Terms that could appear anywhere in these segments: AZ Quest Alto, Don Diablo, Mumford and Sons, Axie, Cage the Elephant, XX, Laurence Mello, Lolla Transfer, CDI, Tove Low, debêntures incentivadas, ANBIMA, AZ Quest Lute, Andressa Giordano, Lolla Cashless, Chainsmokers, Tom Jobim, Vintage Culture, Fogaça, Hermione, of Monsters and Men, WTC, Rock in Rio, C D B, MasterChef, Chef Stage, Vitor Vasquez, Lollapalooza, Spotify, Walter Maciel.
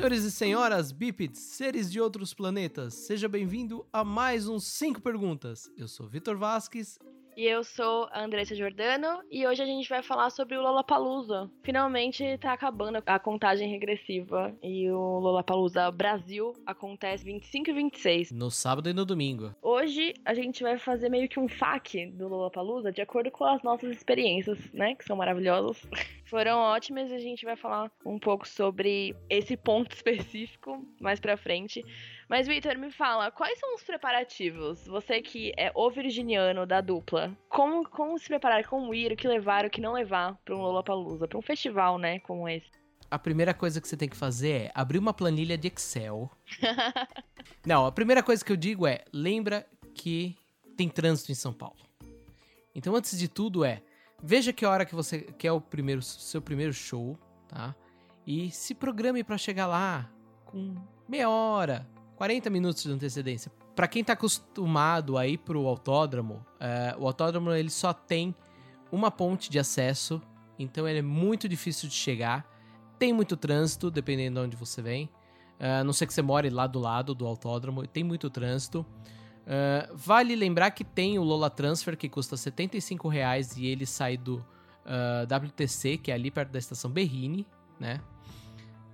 Senhores e senhoras, bípedes, seres de outros planetas, seja bem-vindo a mais uns 5 perguntas. Eu sou Vitor Vasquez. E eu sou a Andressa Giordano e hoje a gente vai falar sobre o Lollapalooza. Finalmente tá acabando a contagem regressiva e o Lollapalooza Brasil acontece 25 e 26. No sábado e no domingo. Hoje a gente vai fazer meio que um FAQ do Lollapalooza de acordo com as nossas experiências, né, que são maravilhosas. Foram ótimas e a gente vai falar um pouco sobre esse ponto específico mais pra frente. Mas, Vitor, me fala, quais são os preparativos? Você que é o virginiano da dupla, como se preparar, como ir, o que levar, o que não levar pra um Lollapalooza, pra um festival, né, como esse? A primeira coisa que você tem que fazer é abrir uma planilha de Excel. Não, a primeira coisa que eu digo é, lembra que tem trânsito em São Paulo. Então, antes de tudo veja que hora que você quer o seu primeiro show, tá? E se programe pra chegar lá com meia hora, 40 minutos de antecedência. Pra quem tá acostumado a ir pro autódromo, o autódromo ele só tem uma ponte de acesso, então ele é muito difícil de chegar. Tem muito trânsito, dependendo de onde você vem. A não ser que você more lá do lado do autódromo, tem muito trânsito. Vale lembrar que tem o Lolla Transfer, que custa R$75 e ele sai do WTC, que é ali perto da estação Berrini, né?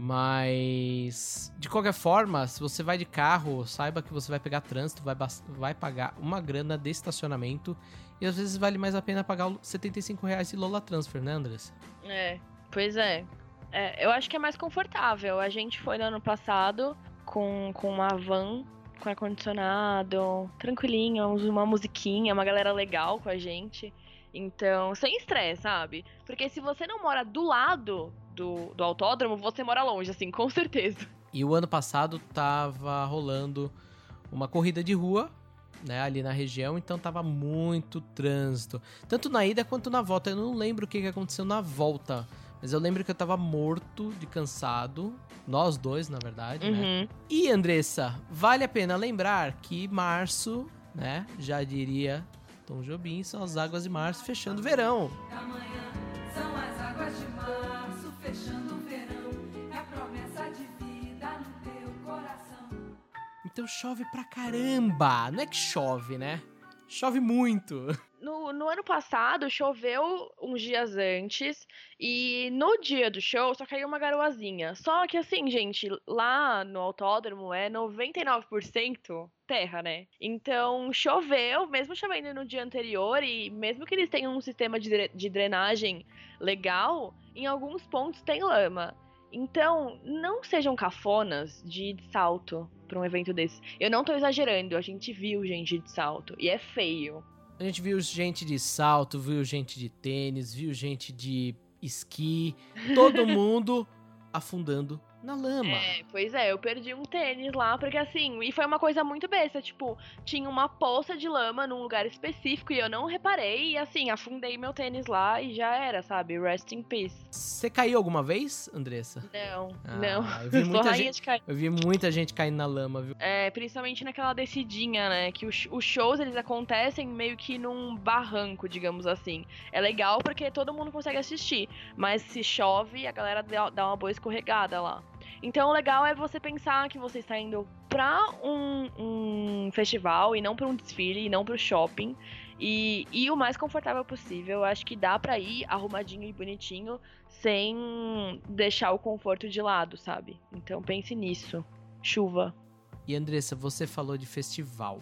Mas, de qualquer forma, se você vai de carro, saiba que você vai pegar trânsito, vai pagar uma grana de estacionamento e às vezes vale mais a pena pagar R$75 de Lolla Transfer, né, Andressa? É, pois é. Eu acho que é mais confortável. A gente foi no ano passado com uma van, com ar-condicionado, tranquilinho, uma musiquinha, uma galera legal com a gente. Então, sem estresse, sabe? Porque se você não mora do lado do autódromo, você mora longe, assim, com certeza. E o ano passado tava rolando uma corrida de rua, né, ali na região, então tava muito trânsito. Tanto na ida quanto na volta. Eu não lembro o que aconteceu na volta, mas eu lembro que eu tava morto de cansado. Nós dois, na verdade, né? E, Andressa, vale a pena lembrar que março, né? Já diria Tom Jobim, são as águas de março fechando o verão. Amanhã são as águas de março fechando o verão. É a promessa de vida no teu coração. Então chove pra caramba. Não é que chove, né? Chove muito. No ano passado, choveu uns dias antes e no dia do show só caiu uma garoazinha. Só que assim, gente, lá no autódromo é 99% terra, né? Então, choveu, mesmo chovendo no dia anterior e mesmo que eles tenham um sistema de drenagem legal, em alguns pontos tem lama. Então, não sejam cafonas de ir de salto pra um evento desse. Eu não tô exagerando, a gente viu gente de salto e é feio. A gente viu gente de salto, viu gente de tênis, viu gente de esqui, todo mundo afundando na lama. É, pois é, eu perdi um tênis lá, porque assim, e foi uma coisa muito besta, tipo, tinha uma poça de lama num lugar específico e eu não reparei, e assim, afundei meu tênis lá e já era, sabe, rest in peace. Você caiu alguma vez, Andressa? Não. Eu vi muita gente caindo na lama, viu? É, principalmente naquela descidinha, né, que os shows, eles acontecem meio que num barranco, digamos assim. É legal porque todo mundo consegue assistir, mas se chove, a galera dá uma boa escorregada lá. Então, o legal é você pensar que você está indo para um festival e não para um desfile, e não para o shopping. E o mais confortável possível. Acho que dá para ir arrumadinho e bonitinho, sem deixar o conforto de lado, sabe? Então, pense nisso. Chuva. E, Andressa, você falou de festival.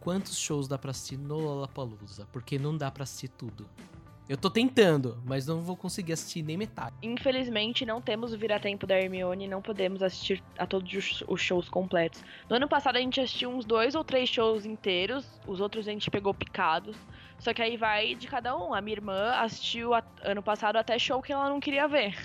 Quantos shows dá para assistir no Lollapalooza? Porque não dá para assistir tudo. Eu tô tentando, mas não vou conseguir assistir nem metade. Infelizmente, não temos o vira-tempo da Hermione e não podemos assistir a todos os shows completos. No ano passado, a gente assistiu uns 2 ou 3 shows inteiros. Os outros a gente pegou picados. Só que aí vai de cada um. A minha irmã assistiu ano passado até show que ela não queria ver.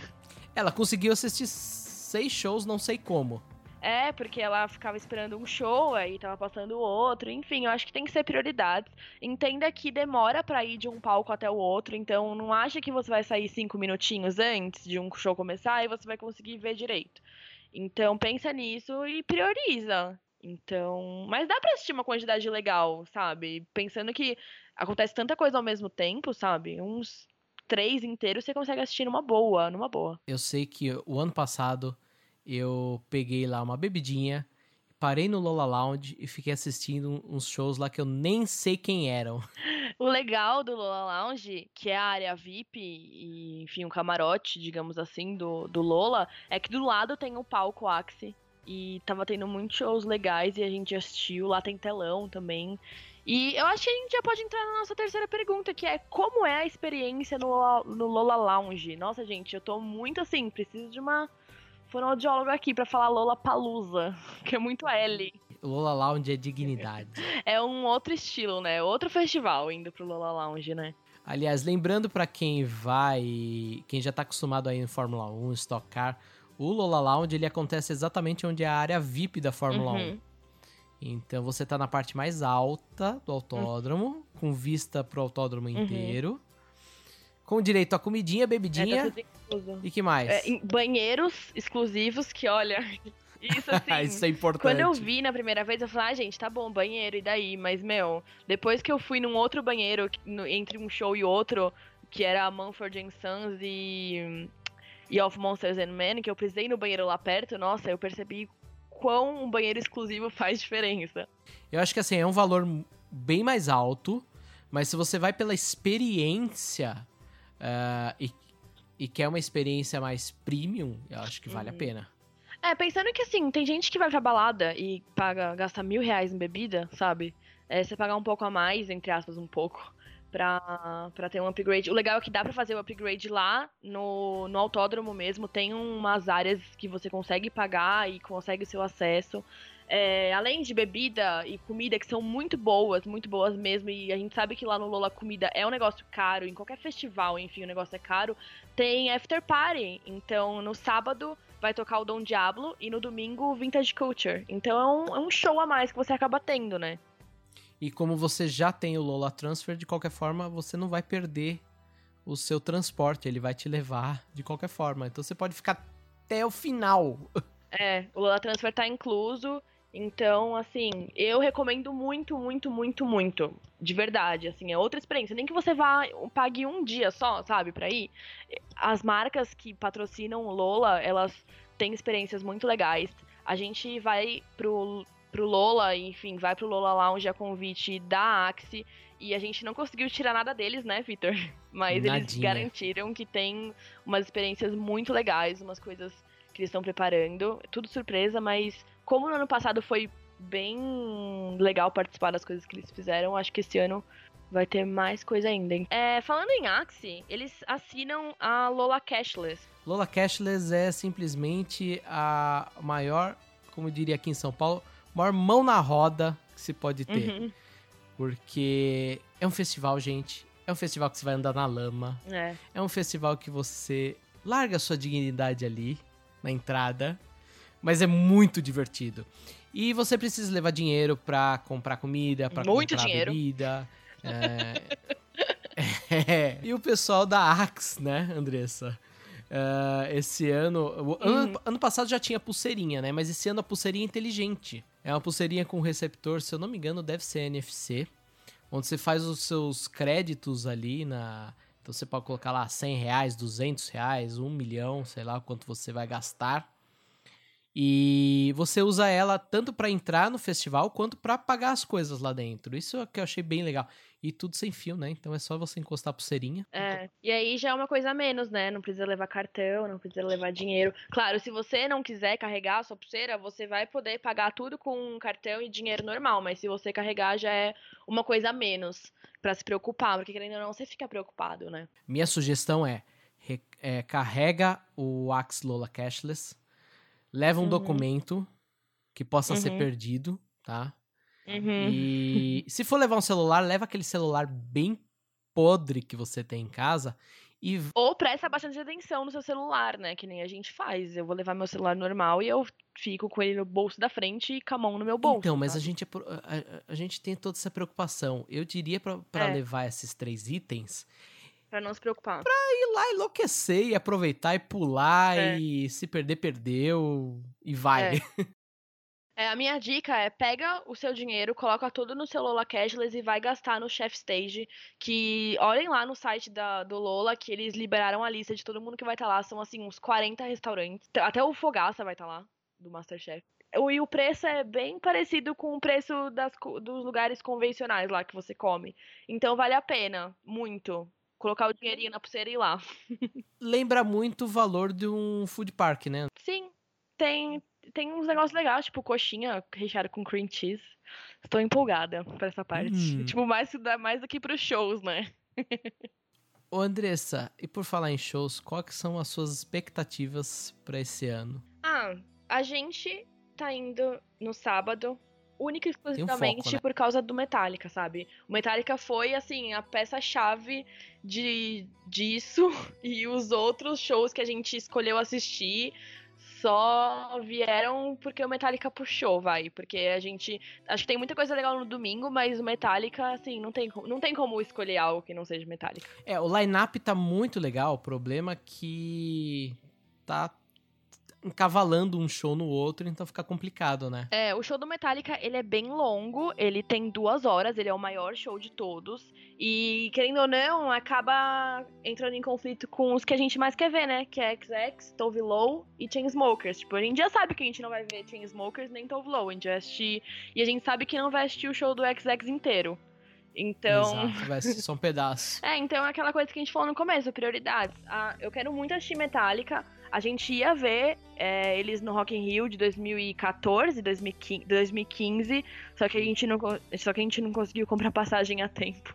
Ela conseguiu assistir 6 shows, não sei como. É, porque ela ficava esperando um show, aí tava passando outro, enfim, eu acho que tem que ser prioridades. Entenda que demora pra ir de um palco até o outro, então não acha que você vai sair 5 minutinhos antes de um show começar e você vai conseguir ver direito. Então pensa nisso e prioriza. Então, mas dá pra assistir uma quantidade legal, sabe? Pensando que acontece tanta coisa ao mesmo tempo, sabe? Uns 3 inteiros você consegue assistir numa boa. Eu sei que o ano passado eu peguei lá uma bebidinha, parei no Lolla Lounge e fiquei assistindo uns shows lá que eu nem sei quem eram. O legal do Lolla Lounge, que é a área VIP e, enfim, um camarote, digamos assim, do Lolla, é que do lado tem o palco Axie. E tava tendo muitos shows legais e a gente assistiu, lá tem telão também. E eu acho que a gente já pode entrar na nossa terceira pergunta, que é: como é a experiência no Lolla Lounge? Nossa, gente, eu tô muito assim, preciso de uma fonoaudióloga aqui pra falar Lollapalooza, que é muito L. Lolla Lounge é dignidade. É um outro estilo, né? Outro festival indo pro Lolla Lounge, né? Aliás, lembrando pra quem vai, quem já tá acostumado aí no Fórmula 1, Stock Car, o Lolla Lounge, ele acontece exatamente onde é a área VIP da Fórmula 1. Então, você tá na parte mais alta do autódromo, com vista pro autódromo inteiro, com direito a comidinha, bebidinha, tá tudo incluso. E que mais? Banheiros exclusivos que, olha, isso assim... Isso é importante. Quando eu vi na primeira vez, eu falei, gente, tá bom, banheiro, e daí? Mas, meu, depois que eu fui num outro banheiro, entre um show e outro, que era a Mumford and Sons e of Monsters and Men, que eu precisei no banheiro lá perto, nossa, eu percebi quão um banheiro exclusivo faz diferença. Eu acho que assim, é um valor bem mais alto, mas se você vai pela experiência e quer uma experiência mais premium, eu acho que vale a pena. É, pensando que assim, tem gente que vai pra balada e gasta R$1.000 em bebida, sabe? É, você pagar um pouco a mais, entre aspas, um pouco... Pra ter um upgrade. O legal é que dá pra fazer o upgrade lá no autódromo mesmo. Tem umas áreas que você consegue pagar e consegue o seu acesso. É, além de bebida e comida, que são muito boas mesmo. E a gente sabe que lá no Lolla comida é um negócio caro. Em qualquer festival, enfim, o negócio é caro. Tem after party. Então, no sábado vai tocar o Don Diablo e no domingo o Vintage Culture. Então, é um show a mais que você acaba tendo, né? E como você já tem o Lolla Transfer, de qualquer forma, você não vai perder o seu transporte. Ele vai te levar de qualquer forma. Então, você pode ficar até o final. É, o Lolla Transfer tá incluso. Então, assim, eu recomendo muito, muito, muito, muito. De verdade, assim, é outra experiência. Nem que você vá, pague um dia só, sabe, pra ir. As marcas que patrocinam o Lolla, elas têm experiências muito legais. A gente vai pro Lolla, enfim, vai pro Lolla Lounge a convite da Axie, e a gente não conseguiu tirar nada deles, né, Vitor? Mas nadinha. Eles garantiram que tem umas experiências muito legais, umas coisas que eles estão preparando, tudo surpresa, mas como no ano passado foi bem legal participar das coisas que eles fizeram, acho que esse ano vai ter mais coisa ainda. É, falando em Axie, eles assinam a Lolla Cashless. Lolla Cashless é simplesmente a maior, como eu diria aqui em São Paulo, maior mão na roda que se pode ter. Porque é um festival, gente. É um festival que você vai andar na lama. É um festival que você larga a sua dignidade ali, na entrada. Mas é muito divertido. E você precisa levar dinheiro pra comprar comida, pra comprar bebida. E o pessoal da Axie, né, Andressa? Esse ano... Ano passado já tinha pulseirinha, né? Mas esse ano a pulseirinha é inteligente. É uma pulseirinha com receptor, se eu não me engano, deve ser NFC. Onde você faz os seus créditos ali na... Então você pode colocar lá R$100, R$200, 1 milhão, sei lá quanto você vai gastar. E você usa ela tanto para entrar no festival quanto para pagar as coisas lá dentro. Isso que eu achei bem legal. E tudo sem fio, né? Então é só você encostar a pulseirinha. É, e aí já é uma coisa a menos, né? Não precisa levar cartão, não precisa levar dinheiro. Claro, se você não quiser carregar a sua pulseira, você vai poder pagar tudo com cartão e dinheiro normal. Mas se você carregar, já é uma coisa a menos pra se preocupar. Porque querendo ou não, você fica preocupado, né? Minha sugestão é carrega o Axie Lolla Cashless, leva um documento que possa ser perdido, tá? E se for levar um celular, leva aquele celular bem podre que você tem em casa e... Ou presta bastante atenção no seu celular, né? Que nem a gente faz. Eu vou levar meu celular normal e eu fico com ele no bolso da frente e com a mão no meu bolso. Então, mas a gente tem toda essa preocupação. Eu diria pra levar esses 3 itens... Pra não se preocupar. Pra ir lá enlouquecer e aproveitar e pular e se perder, perdeu e vai. É. A minha dica é, pega o seu dinheiro, coloca tudo no seu Lolla Cashless e vai gastar no Chef Stage, que olhem lá no site do Lolla, que eles liberaram a lista de todo mundo que vai estar lá, são assim uns 40 restaurantes, até o Fogaça vai estar lá, do MasterChef. E o preço é bem parecido com o preço dos lugares convencionais lá que você come, então vale a pena, muito. Colocar o dinheirinho na pulseira e ir lá. Lembra muito o valor de um food park, né? Sim, tem uns negócios legais, tipo coxinha recheada com cream cheese. Estou empolgada pra essa parte. Tipo, mais do que pros shows, né? Ô Andressa, e por falar em shows, quais são as suas expectativas pra esse ano? A gente tá indo no sábado, única e exclusivamente foco, né? Por causa do Metallica, sabe? O Metallica foi, assim, a peça-chave disso, e os outros shows que a gente escolheu assistir só vieram porque o Metallica puxou, vai. Porque a gente... Acho que tem muita coisa legal no domingo, mas o Metallica, assim, não tem como escolher algo que não seja Metallica. O line-up tá muito legal, o problema é que tá encavalando um show no outro, então fica complicado, né? O show do Metallica, ele é bem longo, ele tem 2 horas, ele é o maior show de todos, e, querendo ou não, acaba entrando em conflito com os que a gente mais quer ver, né? Que é XX, Tove Low e Chainsmokers. Tipo, a gente já sabe que a gente não vai ver Chainsmokers nem Tove Low, a gente vai assistir, e a gente sabe que não vai assistir o show do XX inteiro. Então... Exato, vai ser só um pedaço. Então é aquela coisa que a gente falou no começo, prioridades. Eu quero muito assistir Metallica. A gente ia ver eles no Rock in Rio de 2014, 2015, só que a gente não conseguiu comprar passagem a tempo.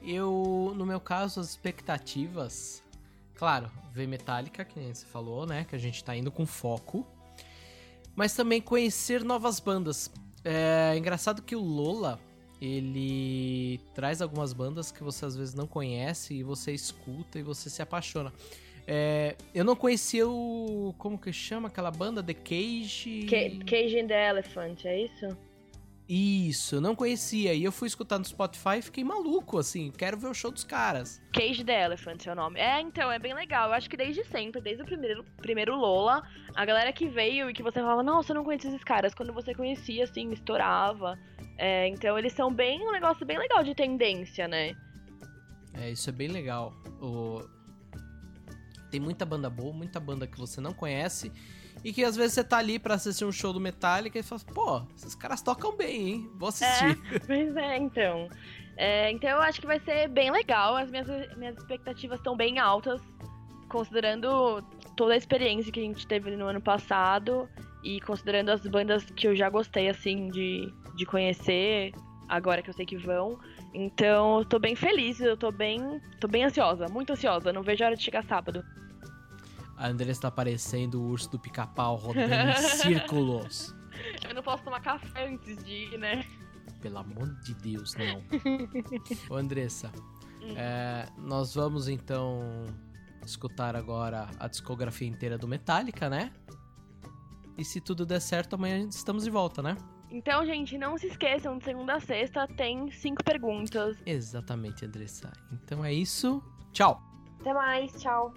No meu caso, as expectativas, claro, ver Metallica, que nem você falou, né, que a gente tá indo com foco, mas também conhecer novas bandas. É engraçado que o Lolla, ele traz algumas bandas que você às vezes não conhece e você escuta e você se apaixona. Eu não conhecia como que chama aquela banda? The Cage... Cage the Elephant, é isso? Isso, eu não conhecia. E eu fui escutar no Spotify e fiquei maluco, assim. Quero ver o show dos caras. Cage the Elephant é o nome. Então, é bem legal. Eu acho que desde sempre, desde o primeiro Lolla, a galera que veio e que você falava, nossa, eu não conhecia esses caras. Quando você conhecia, assim, estourava. Então, eles são bem um negócio bem legal de tendência, né? Isso é bem legal. Tem muita banda boa, muita banda que você não conhece e que às vezes você tá ali pra assistir um show do Metallica e fala, pô, esses caras tocam bem, hein? Vou assistir. Pois é, então. Então eu acho que vai ser bem legal, as minhas expectativas estão bem altas, considerando toda a experiência que a gente teve no ano passado e considerando as bandas que eu já gostei, assim, de conhecer, agora que eu sei que vão. Então, eu tô bem feliz, eu tô bem ansiosa, muito ansiosa, não vejo a hora de chegar sábado. A Andressa tá parecendo o urso do pica-pau rodando em círculos. Eu não posso tomar café antes de ir, né? Pelo amor de Deus, não. Ô Andressa, nós vamos então escutar agora a discografia inteira do Metallica, né? E se tudo der certo, amanhã estamos de volta, né? Então, gente, não se esqueçam, de segunda a sexta tem 5 perguntas. Exatamente, Andressa. Então é isso. Tchau. Até mais, tchau.